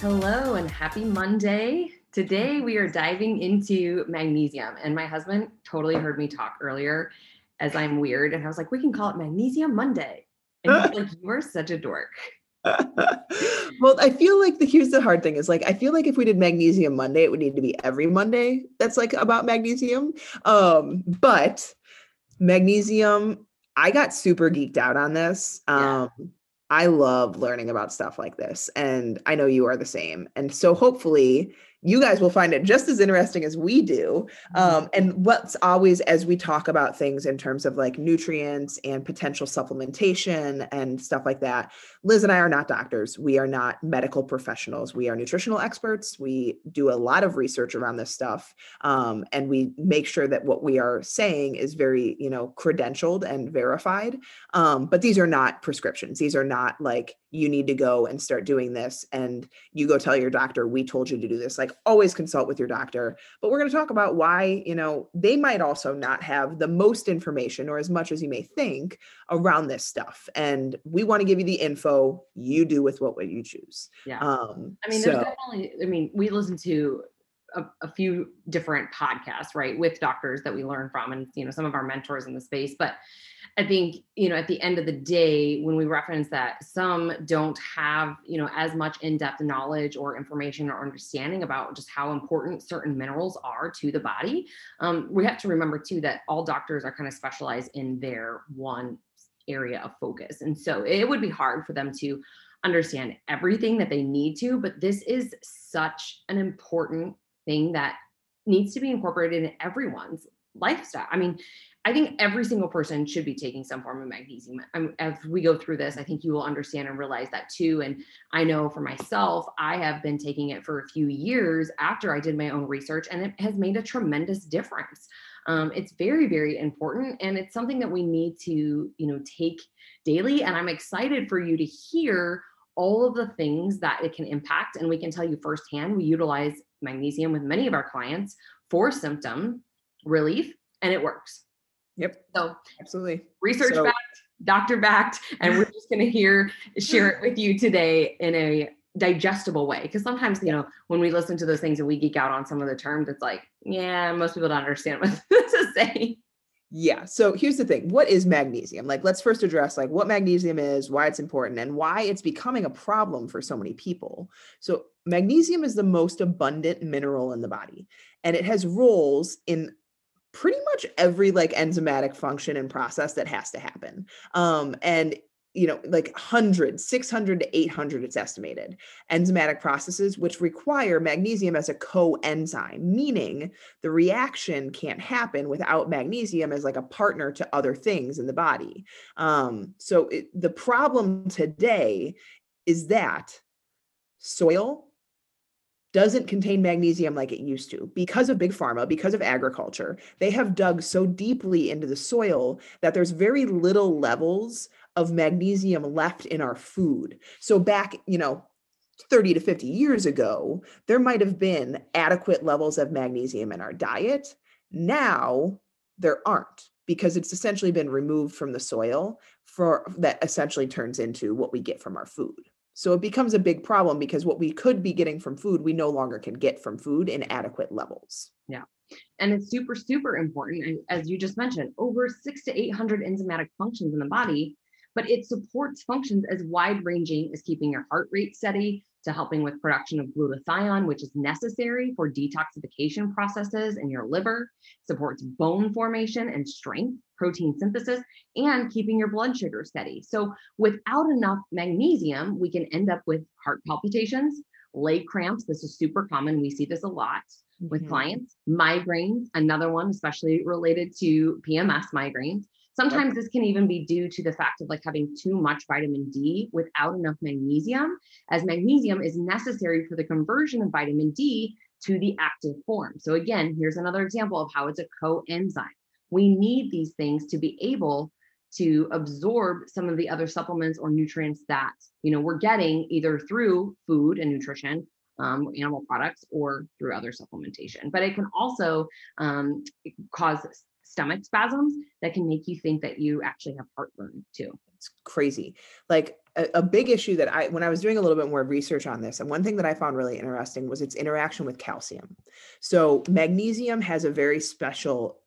Hello and happy Monday. Today we are diving into magnesium, and my husband totally heard me talk earlier as I'm weird, and I was like, we can call it Magnesium Monday. And he's like, you are such a dork. Well, I feel like here's the hard thing is like, I feel like if we did Magnesium Monday, it would need to be every Monday that's like about magnesium. But magnesium, I got super geeked out on this. Yeah. I love learning about stuff like this, and I know you are the same. And so hopefully you guys will find it just as interesting as we do. And what's always, as we talk about things in terms of like nutrients and potential supplementation and stuff like that, Liz and I are not doctors. We are not medical professionals. We are nutritional experts. We do a lot of research around this stuff. And we make sure that what we are saying is very, credentialed and verified. But these are not prescriptions. These are not like you need to go and start doing this and you go tell your doctor, we told you to do this. Like, always consult with your doctor, but we're going to talk about why, they might also not have the most information or as much as you may think around this stuff. And we want to give you the info. You do with what you choose. Yeah. We listen to a few different podcasts, right, with doctors that we learn from and, some of our mentors in the space. But I think, at the end of the day, when we reference that some don't have, as much in-depth knowledge or information or understanding about just how important certain minerals are to the body, we have to remember too that all doctors are kind of specialized in their one area of focus. And so it would be hard for them to understand everything that they need to, but this is such an important thing that needs to be incorporated in everyone's lifestyle. I think every single person should be taking some form of magnesium. As we go through this, I think you will understand and realize that too. And I know for myself, I have been taking it for a few years after I did my own research, and it has made a tremendous difference. It's very, very important. And it's something that we need to, take daily. And I'm excited for you to hear all of the things that it can impact. And we can tell you firsthand, we utilize magnesium with many of our clients for symptom relief, and it works. Yep. So absolutely. Research backed, doctor backed, and we're just going to share it with you today in a digestible way. Cause sometimes, when we listen to those things and we geek out on some of the terms, it's like, yeah, most people don't understand what this is saying. Yeah. So here's the thing. What is magnesium? Like, let's first address like what magnesium is, why it's important, and why it's becoming a problem for so many people. So magnesium is the most abundant mineral in the body, and it has roles in pretty much every like enzymatic function and process that has to happen. And 600 to 800, it's estimated, enzymatic processes, which require magnesium as a coenzyme, meaning the reaction can't happen without magnesium as like a partner to other things in the body. The problem today is that soil doesn't contain magnesium like it used to because of big pharma, because of agriculture. They have dug so deeply into the soil that there's very little levels of magnesium left in our food. So back, 30 to 50 years ago, there might've been adequate levels of magnesium in our diet. Now there aren't, because it's essentially been removed from the soil that essentially turns into what we get from our food. So it becomes a big problem, because what we could be getting from food, we no longer can get from food in adequate levels. Yeah. And it's super, super important. And as you just mentioned, over 600 to 800 enzymatic functions in the body, but it supports functions as wide ranging as keeping your heart rate steady, to helping with production of glutathione, which is necessary for detoxification processes in your liver, supports bone formation and strength, protein synthesis, and keeping your blood sugar steady. So without enough magnesium, we can end up with heart palpitations, leg cramps. This is super common. We see this a lot with clients. Migraines, another one, especially related to PMS migraines. Sometimes this can even be due to the fact of like having too much vitamin D without enough magnesium, as magnesium is necessary for the conversion of vitamin D to the active form. So again, here's another example of how it's a coenzyme. We need these things to be able to absorb some of the other supplements or nutrients that, you know, we're getting either through food and nutrition, animal products, or through other supplementation. But it can also cause stomach spasms that can make you think that you actually have heartburn too. It's crazy. Like a big issue that when I was doing a little bit more research on this, and one thing that I found really interesting was its interaction with calcium. So magnesium has a very special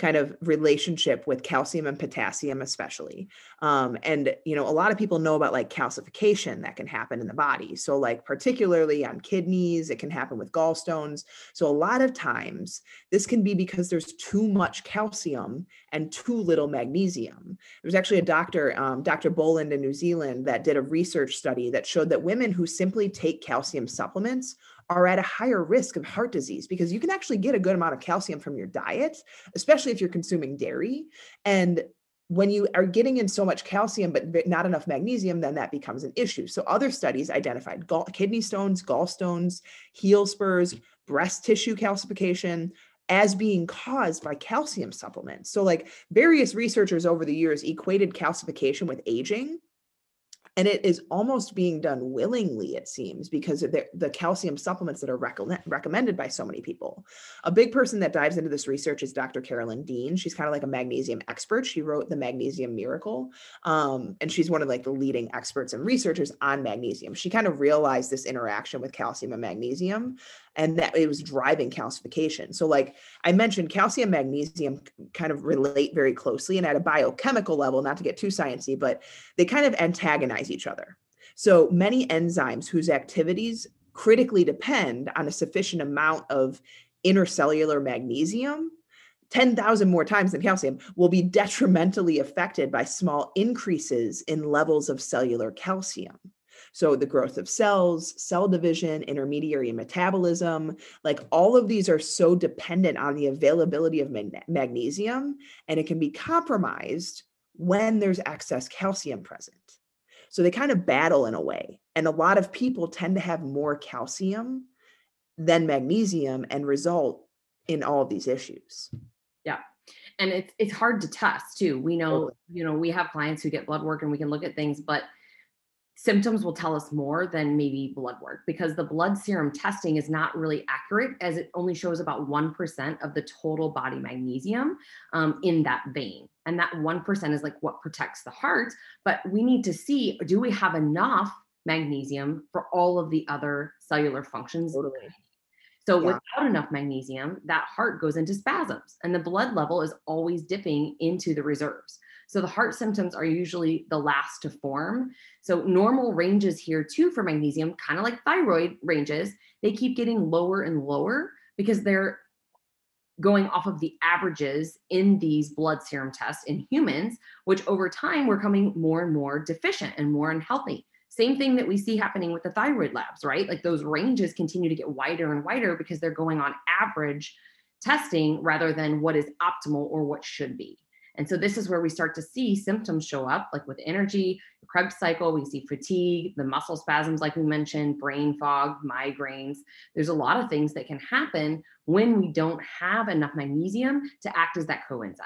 kind of relationship with calcium and potassium, especially. And, you know, a lot of people know about like calcification that can happen in the body. So like particularly on kidneys, it can happen with gallstones. So a lot of times this can be because there's too much calcium and too little magnesium. There's actually a doctor, Dr. Boland in New Zealand, that did a research study that showed that women who simply take calcium supplements are at a higher risk of heart disease, because you can actually get a good amount of calcium from your diet, especially if you're consuming dairy. And when you are getting in so much calcium, but not enough magnesium, then that becomes an issue. So other studies identified kidney stones, gallstones, heel spurs, breast tissue calcification, as being caused by calcium supplements. So like various researchers over the years equated calcification with aging. And it is almost being done willingly, it seems, because of the calcium supplements that are recommended by so many people. A big person that dives into this research is Dr. Carolyn Dean. She's kind of like a magnesium expert. She wrote The Magnesium Miracle. And she's one of like the leading experts and researchers on magnesium. She kind of realized this interaction with calcium and magnesium, and that it was driving calcification. So like I mentioned, calcium, magnesium kind of relate very closely, and at a biochemical level, not to get too sciencey, but they kind of antagonize each other. So many enzymes whose activities critically depend on a sufficient amount of intercellular magnesium, 10,000 more times than calcium, will be detrimentally affected by small increases in levels of cellular calcium. So the growth of cells, cell division, intermediary metabolism, like all of these are so dependent on the availability of magnesium, and it can be compromised when there's excess calcium present. So they kind of battle in a way. And a lot of people tend to have more calcium than magnesium and result in all of these issues. Yeah. And it's hard to test too. We know, totally. You know, we have clients who get blood work and we can look at things, but symptoms will tell us more than maybe blood work, because the blood serum testing is not really accurate, as it only shows about 1% of the total body magnesium in that vein. And that 1% is like what protects the heart, but we need to see, do we have enough magnesium for all of the other cellular functions? Totally. So without enough magnesium, that heart goes into spasms and the blood level is always dipping into the reserves. So the heart symptoms are usually the last to form. So normal ranges here too for magnesium, kind of like thyroid ranges, they keep getting lower and lower because they're going off of the averages in these blood serum tests in humans, which over time we're becoming more and more deficient and more unhealthy. Same thing that we see happening with the thyroid labs, right? Like those ranges continue to get wider and wider because they're going on average testing rather than what is optimal or what should be. And so this is where we start to see symptoms show up, like with energy, the Krebs cycle, we see fatigue, the muscle spasms, like we mentioned, brain fog, migraines. There's a lot of things that can happen when we don't have enough magnesium to act as that coenzyme.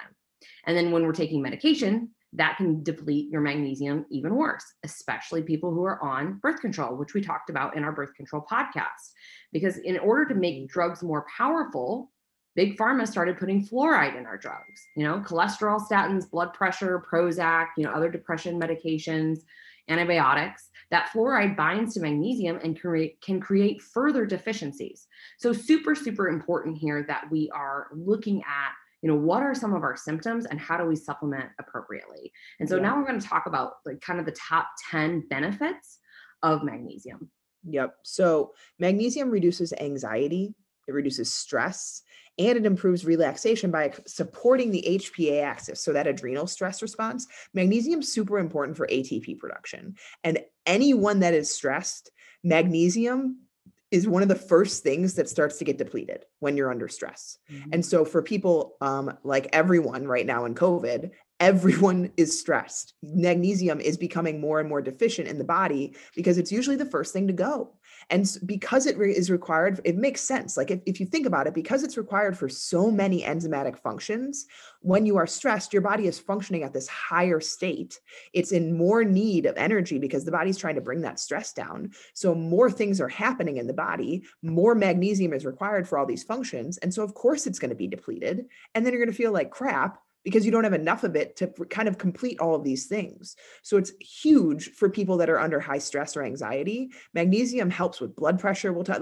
And then when we're taking medication, that can deplete your magnesium even worse, especially people who are on birth control, which we talked about in our birth control podcast. Because in order to make drugs more powerful, Big Pharma started putting fluoride in our drugs, you know, cholesterol statins, blood pressure, Prozac, you know, other depression medications, antibiotics. That fluoride binds to magnesium and can create further deficiencies. So super, super important here that we are looking at, you know, what are some of our symptoms and how do we supplement appropriately? And so now we're going to talk about like kind of the top 10 benefits of magnesium. Yep. So magnesium reduces anxiety. It reduces stress, and it improves relaxation by supporting the HPA axis. So that adrenal stress response, magnesium is super important for ATP production. And anyone that is stressed, magnesium is one of the first things that starts to get depleted when you're under stress. Mm-hmm. And so for people like everyone right now in COVID, everyone is stressed. Magnesium is becoming more and more deficient in the body because it's usually the first thing to go. And because it is required, it makes sense. Like if you think about it, because it's required for so many enzymatic functions, when you are stressed, your body is functioning at this higher state. It's in more need of energy because the body's trying to bring that stress down. So more things are happening in the body, more magnesium is required for all these functions. And so of course it's going to be depleted. And then you're going to feel like crap because you don't have enough of it to kind of complete all of these things. So it's huge for people that are under high stress or anxiety. Magnesium helps with blood pressure. We'll talk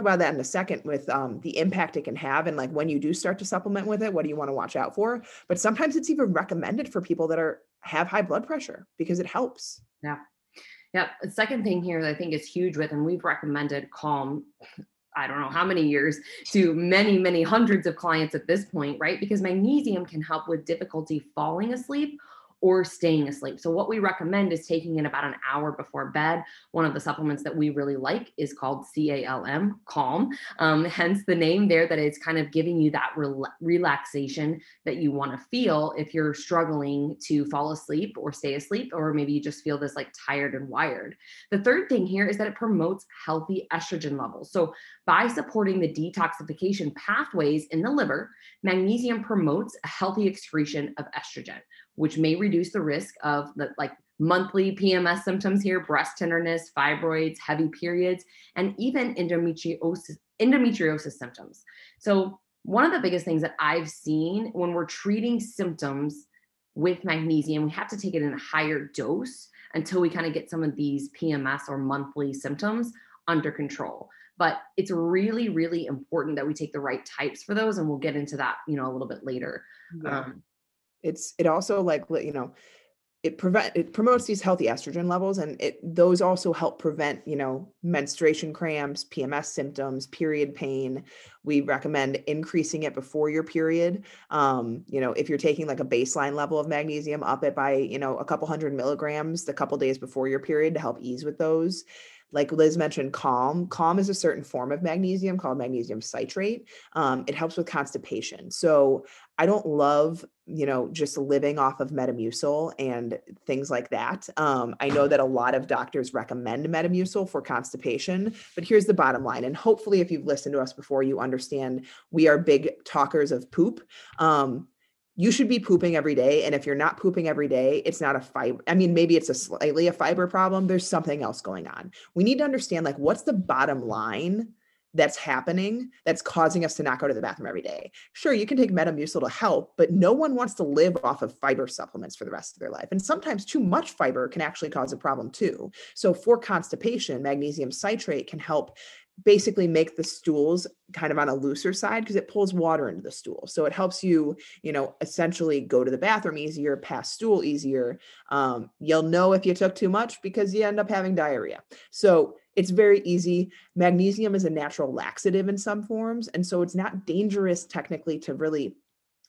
about that in a second with the impact it can have. And like when you do start to supplement with it, what do you want to watch out for? But sometimes it's even recommended for people that have high blood pressure because it helps. Yeah. Yeah. The second thing here that I think is huge with, and we've recommended Calm, I don't know how many years, to many, many hundreds of clients at this point, right? Because magnesium can help with difficulty falling asleep or staying asleep. So what we recommend is taking in about an hour before bed. One of the supplements that we really like is called CALM, Calm, hence the name there, that it's kind of giving you that relaxation that you want to feel if you're struggling to fall asleep or stay asleep, or maybe you just feel this like tired and wired. The third thing here is that it promotes healthy estrogen levels. So by supporting the detoxification pathways in the liver, magnesium promotes a healthy excretion of estrogen, which may reduce the risk of the monthly PMS symptoms here, breast tenderness, fibroids, heavy periods, and even endometriosis symptoms. So one of the biggest things that I've seen when we're treating symptoms with magnesium, we have to take it in a higher dose until we kind of get some of these PMS or monthly symptoms under control. But it's really, really important that we take the right types for those. And we'll get into that, a little bit later. Yeah. It promotes these healthy estrogen levels, and those also help prevent, menstruation cramps, PMS symptoms, period pain. We recommend increasing it before your period. If you're taking like a baseline level of magnesium, up it by, a couple hundred milligrams the couple days before your period to help ease with those. Like Liz mentioned, Calm is a certain form of magnesium called magnesium citrate. It helps with constipation. So I don't love, just living off of Metamucil and things like that. I know that a lot of doctors recommend Metamucil for constipation, but here's the bottom line. And hopefully if you've listened to us before, you understand we are big talkers of poop. You should be pooping every day. And if you're not pooping every day, it's not a fiber. I mean, maybe it's slightly a fiber problem. There's something else going on. We need to understand what's the bottom line that's happening that's causing us to not go to the bathroom every day. Sure, you can take Metamucil to help, but no one wants to live off of fiber supplements for the rest of their life. And sometimes too much fiber can actually cause a problem too. So for constipation, magnesium citrate can help basically make the stools kind of on a looser side because it pulls water into the stool. So it helps you, essentially go to the bathroom easier, pass stool easier. You'll know if you took too much because you end up having diarrhea. So it's very easy. Magnesium is a natural laxative in some forms. And so it's not dangerous technically to really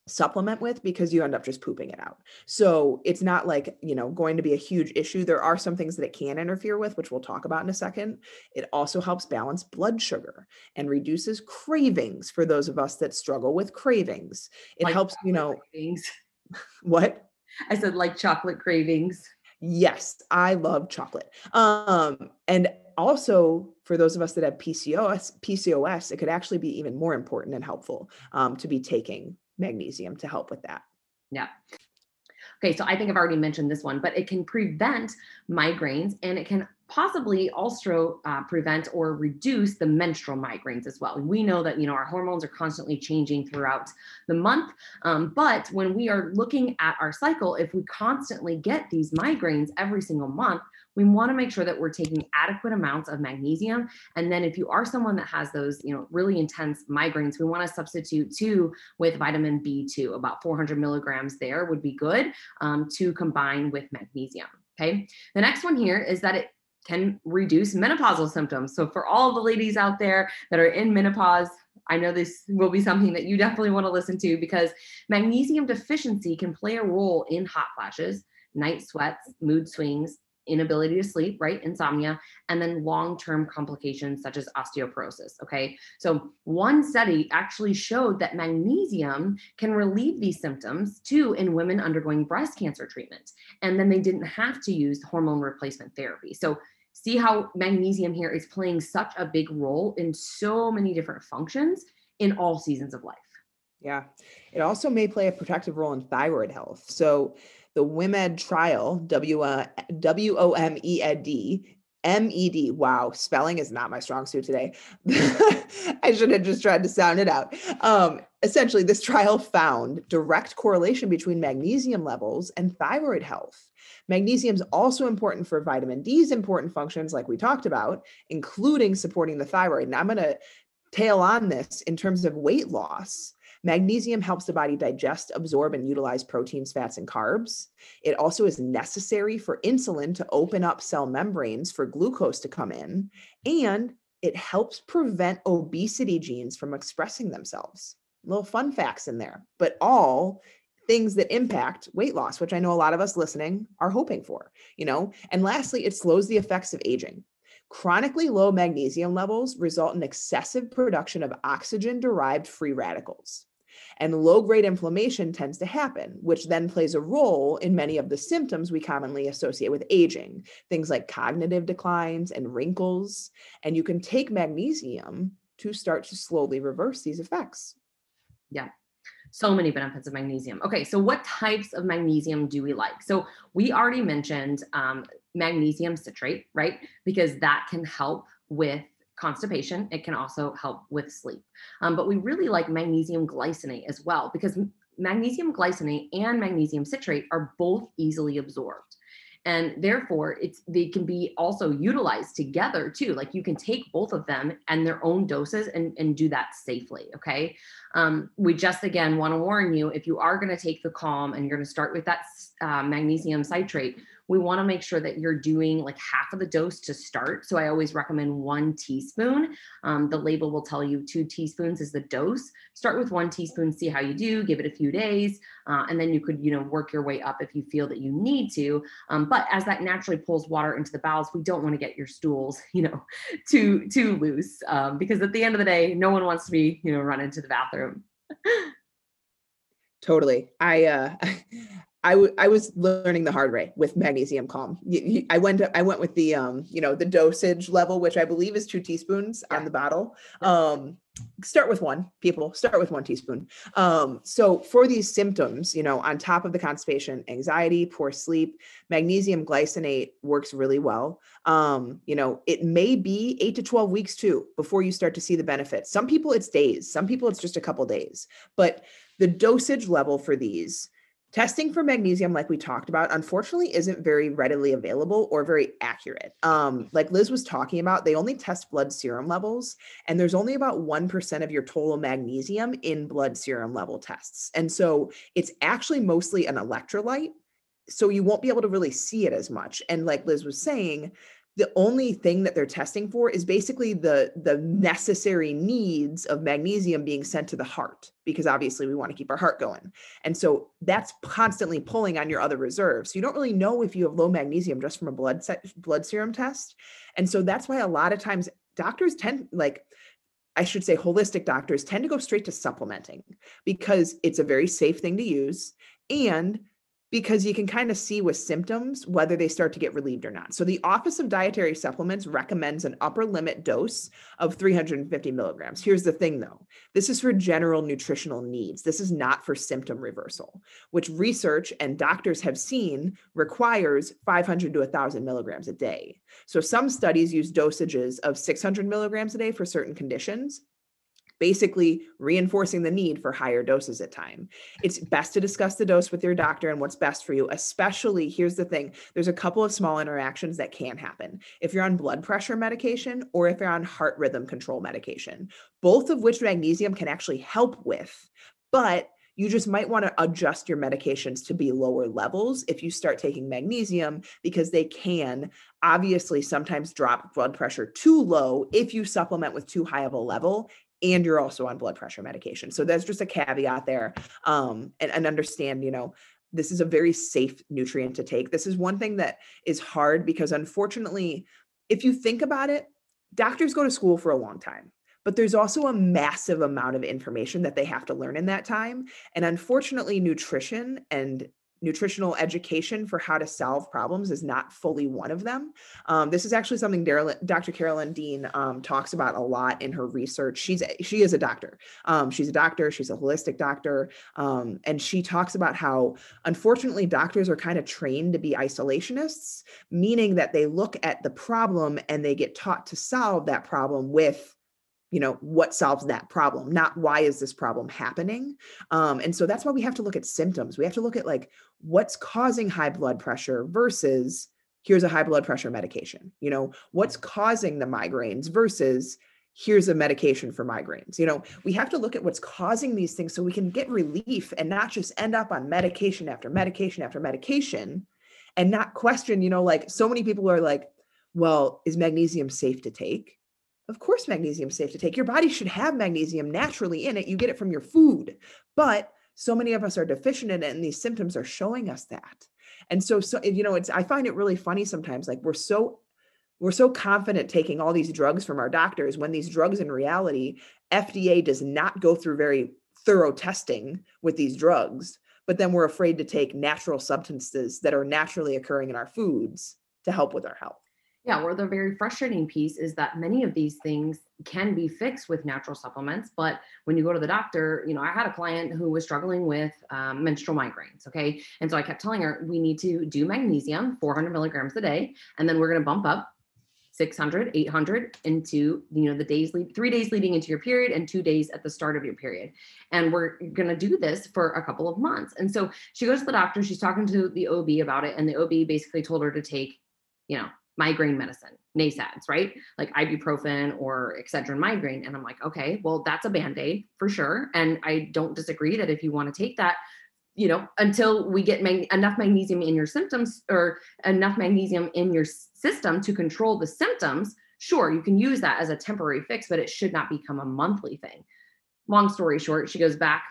supplement with because you end up just pooping it out. So it's not going to be a huge issue. There are some things that it can interfere with, which we'll talk about in a second. It also helps balance blood sugar and reduces cravings for those of us that struggle with cravings. It helps, cravings. What? I said chocolate cravings. Yes. I love chocolate. And also, for those of us that have PCOS, it could actually be even more important and helpful to be taking magnesium to help with that. Yeah. Okay. So I think I've already mentioned this one, but it can prevent migraines, and it can possibly also prevent or reduce the menstrual migraines as well. We know that, our hormones are constantly changing throughout the month. But when we are looking at our cycle, if we constantly get these migraines every single month, we want to make sure that we're taking adequate amounts of magnesium. And then if you are someone that has those, really intense migraines, we want to substitute too with vitamin B2, about 400 milligrams there would be good to combine with magnesium. Okay. The next one here is that it can reduce menopausal symptoms. So for all the ladies out there that are in menopause, I know this will be something that you definitely want to listen to, because magnesium deficiency can play a role in hot flashes, night sweats, mood swings, inability to sleep, right? Insomnia, and then long-term complications such as osteoporosis. Okay. So one study actually showed that magnesium can relieve these symptoms too in women undergoing breast cancer treatment. And then they didn't have to use hormone replacement therapy. So see how magnesium here is playing such a big role in so many different functions in all seasons of life. Yeah. It also may play a protective role in thyroid health. So the WOMED trial, WOMED, MED. Wow. Spelling is not my strong suit today. I should have just tried to sound it out. Essentially, this trial found direct correlation between magnesium levels and thyroid health. Magnesium is also important for vitamin D's important functions, like we talked about, including supporting the thyroid. And I'm going to tail on this in terms of weight loss. Magnesium helps the body digest, absorb, and utilize proteins, fats, and carbs. It also is necessary for insulin to open up cell membranes for glucose to come in, and it helps prevent obesity genes from expressing themselves. Little fun facts in there, but all things that impact weight loss, which I know a lot of us listening are hoping for, you know? And lastly, it slows the effects of aging. Chronically low magnesium levels result in excessive production of oxygen-derived free radicals. And low-grade inflammation tends to happen, which then plays a role in many of the symptoms we commonly associate with aging, things like cognitive declines and wrinkles. And you can take magnesium to start to slowly reverse these effects. Yeah. So many benefits of magnesium. Okay. So what types of magnesium do we like? So we already mentioned magnesium citrate, right? Because that can help with constipation. It can also help with sleep. But we really like magnesium glycinate as well, because magnesium glycinate and magnesium citrate are both easily absorbed. And therefore they can be also utilized together too. Like you can take both of them and their own doses and do that safely. Okay. We just, again, want to warn you, if you are going to take the Calm and you're going to start with that magnesium citrate, we want to make sure that you're doing like half of the dose to start. So I always recommend 1 teaspoon. The label will tell you 2 teaspoons is the dose. Start with 1 teaspoon, see how you do, give it a few days. And then you could, work your way up if you feel that you need to. But as that naturally pulls water into the bowels, we don't want to get your stools, too loose. Because at the end of the day, no one wants to be, run into the bathroom. Totally. I was learning the hard way with magnesium Calm. I went with the, the dosage level, which I believe is 2 teaspoons on the bottle. Start with 1, people. Start with 1 teaspoon. So for these symptoms, on top of the constipation, anxiety, poor sleep, magnesium glycinate works really well. It may be 8 to 12 weeks too, before you start to see the benefits. Some people it's days, some people it's just a couple days, but the dosage level for these. Testing for magnesium, like we talked about, unfortunately isn't very readily available or very accurate. Like Liz was talking about, they only test blood serum levels, and there's only about 1% of your total magnesium in blood serum level tests. And so it's actually mostly an electrolyte, so you won't be able to really see it as much. And like Liz was saying, the only thing that they're testing for is basically the necessary needs of magnesium being sent to the heart, because obviously we want to keep our heart going. And so that's constantly pulling on your other reserves. So you don't really know if you have low magnesium just from a blood serum test. And so that's why a lot of times doctors holistic doctors tend to go straight to supplementing, because it's a very safe thing to use. And because you can kind of see with symptoms whether they start to get relieved or not. So the Office of Dietary Supplements recommends an upper limit dose of 350 milligrams. Here's the thing though, this is for general nutritional needs. This is not for symptom reversal, which research and doctors have seen requires 500 to 1,000 milligrams a day. So some studies use dosages of 600 milligrams a day for certain conditions, basically reinforcing the need for higher doses at time. It's best to discuss the dose with your doctor and what's best for you, especially, here's the thing, there's a couple of small interactions that can happen if you're on blood pressure medication or if you're on heart rhythm control medication, both of which magnesium can actually help with, but you just might want to adjust your medications to be lower levels if you start taking magnesium, because they can obviously sometimes drop blood pressure too low if you supplement with too high of a level and you're also on blood pressure medication. So that's just a caveat there. And understand, This is a very safe nutrient to take. This is one thing that is hard because, unfortunately, if you think about it, doctors go to school for a long time, but there's also a massive amount of information that they have to learn in that time. And unfortunately, nutrition and nutritional education for how to solve problems is not fully one of them. This is actually something Dr. Carolyn Dean talks about a lot in her research. She is a doctor. She's a holistic doctor. And she talks about how, unfortunately, doctors are kind of trained to be isolationists, meaning that they look at the problem and they get taught to solve that problem with, you know, what solves that problem, not why is this problem happening? And so that's why we have to look at symptoms. We have to look at like what's causing high blood pressure versus here's a high blood pressure medication, you know, what's causing the migraines versus here's a medication for migraines. You know, we have to look at what's causing these things so we can get relief and not just end up on medication after medication after medication and not question, you know, like so many people are like, well, is magnesium safe to take? Of course, magnesium is safe to take. Your body should have magnesium naturally in it. You get it from your food, but so many of us are deficient in it, and these symptoms are showing us that. And so you know, I find it really funny sometimes. Like we're so confident taking all these drugs from our doctors when these drugs, in reality, FDA does not go through very thorough testing with these drugs. But then we're afraid to take natural substances that are naturally occurring in our foods to help with our health. Yeah, or the very frustrating piece is that many of these things can be fixed with natural supplements. But when you go to the doctor, you know, I had a client who was struggling with menstrual migraines. Okay. And so I kept telling her, we need to do magnesium, 400 milligrams a day. And then we're going to bump up 600, 800 into, you know, the days, 3 days leading into your period and 2 days at the start of your period. And we're going to do this for a couple of months. And so she goes to the doctor, she's talking to the OB about it. And the OB basically told her to take, you know, migraine medicine, NSAIDs, right? Like ibuprofen or Excedrin migraine. And I'm like, okay, well, that's a Band-Aid for sure. And I don't disagree that if you want to take that, you know, until we get enough magnesium in your symptoms or enough magnesium in your system to control the symptoms, sure, you can use that as a temporary fix, but it should not become a monthly thing. Long story short, she goes back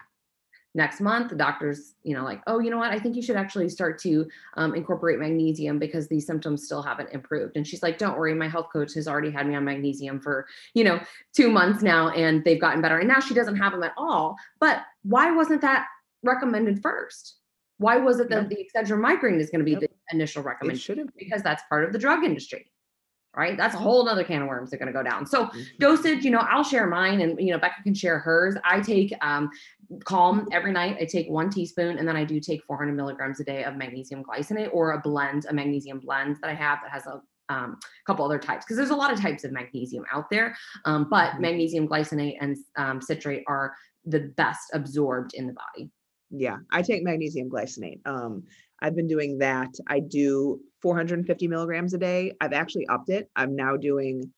next month. The doctor's, you know, like, oh, you know what? I think you should actually start to incorporate magnesium because these symptoms still haven't improved. And she's like, don't worry, my health coach has already had me on magnesium for, you know, 2 months now, and they've gotten better. And now she doesn't have them at all. But why wasn't that recommended first? Why was it that the Excedrin migraine is going to be the initial recommendation? Because that's part of the drug industry. Right. That's a whole other can of worms. They're going to go down. So dosage, you know, I'll share mine and, you know, Becca can share hers. I take Calm every night. I take 1 teaspoon and then I do take 400 milligrams a day of magnesium glycinate or a magnesium blend that I have that has a couple other types, because there's a lot of types of magnesium out there. But magnesium glycinate and citrate are the best absorbed in the body. Yeah. I take magnesium glycinate. I've been doing that. I do 450 milligrams a day. I've actually upped it. I'm now doing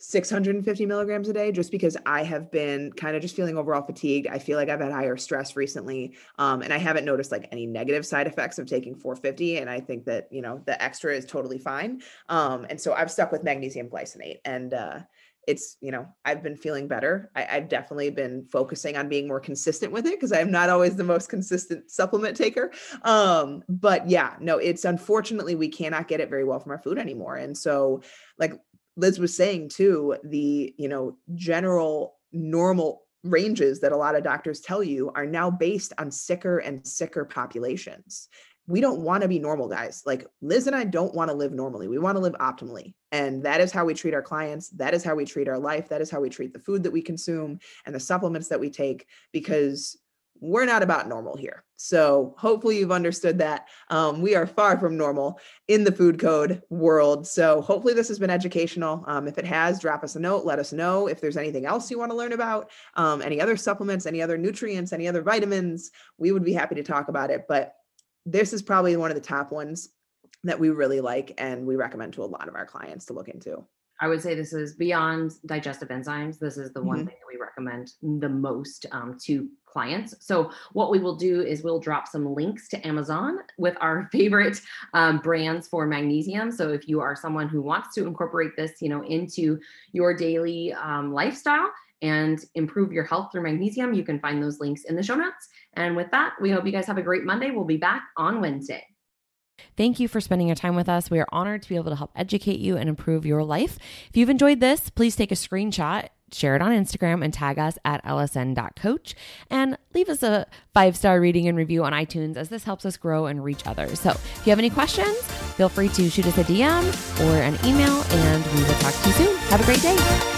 650 milligrams a day just because I have been kind of just feeling overall fatigued. I feel like I've had higher stress recently. And I haven't noticed like any negative side effects of taking 450. And I think that, you know, the extra is totally fine. And so I've stuck with magnesium glycinate and, it's, you know, I've been feeling better. I've definitely been focusing on being more consistent with it because I'm not always the most consistent supplement taker. But yeah, no, it's unfortunately we cannot get it very well from our food anymore. And so like Liz was saying too, the, you know, general normal ranges that a lot of doctors tell you are now based on sicker and sicker populations. We don't want to be normal, guys. Like Liz and I don't want to live normally. We want to live optimally. And that is how we treat our clients. That is how we treat our life. That is how we treat the food that we consume and the supplements that we take, because we're not about normal here. So hopefully you've understood that. We are far from normal in the food code world. So hopefully this has been educational. If it has, drop us a note, let us know if there's anything else you want to learn about, any other supplements, any other nutrients, any other vitamins, we would be happy to talk about it. But this is probably one of the top ones that we really like and we recommend to a lot of our clients to look into. I would say this is beyond digestive enzymes. This is the one thing that we recommend the most to clients. So what we will do is we'll drop some links to Amazon with our favorite brands for magnesium. So if you are someone who wants to incorporate this, you know, into your daily lifestyle, and improve your health through magnesium. You can find those links in the show notes. And with that, we hope you guys have a great Monday. We'll be back on Wednesday. Thank you for spending your time with us. We are honored to be able to help educate you and improve your life. If you've enjoyed this, please take a screenshot, share it on Instagram, and tag us at lsn.coach, and leave us a 5-star rating and review on iTunes, as this helps us grow and reach others. So if you have any questions, feel free to shoot us a DM or an email, and we will talk to you soon. Have a great day.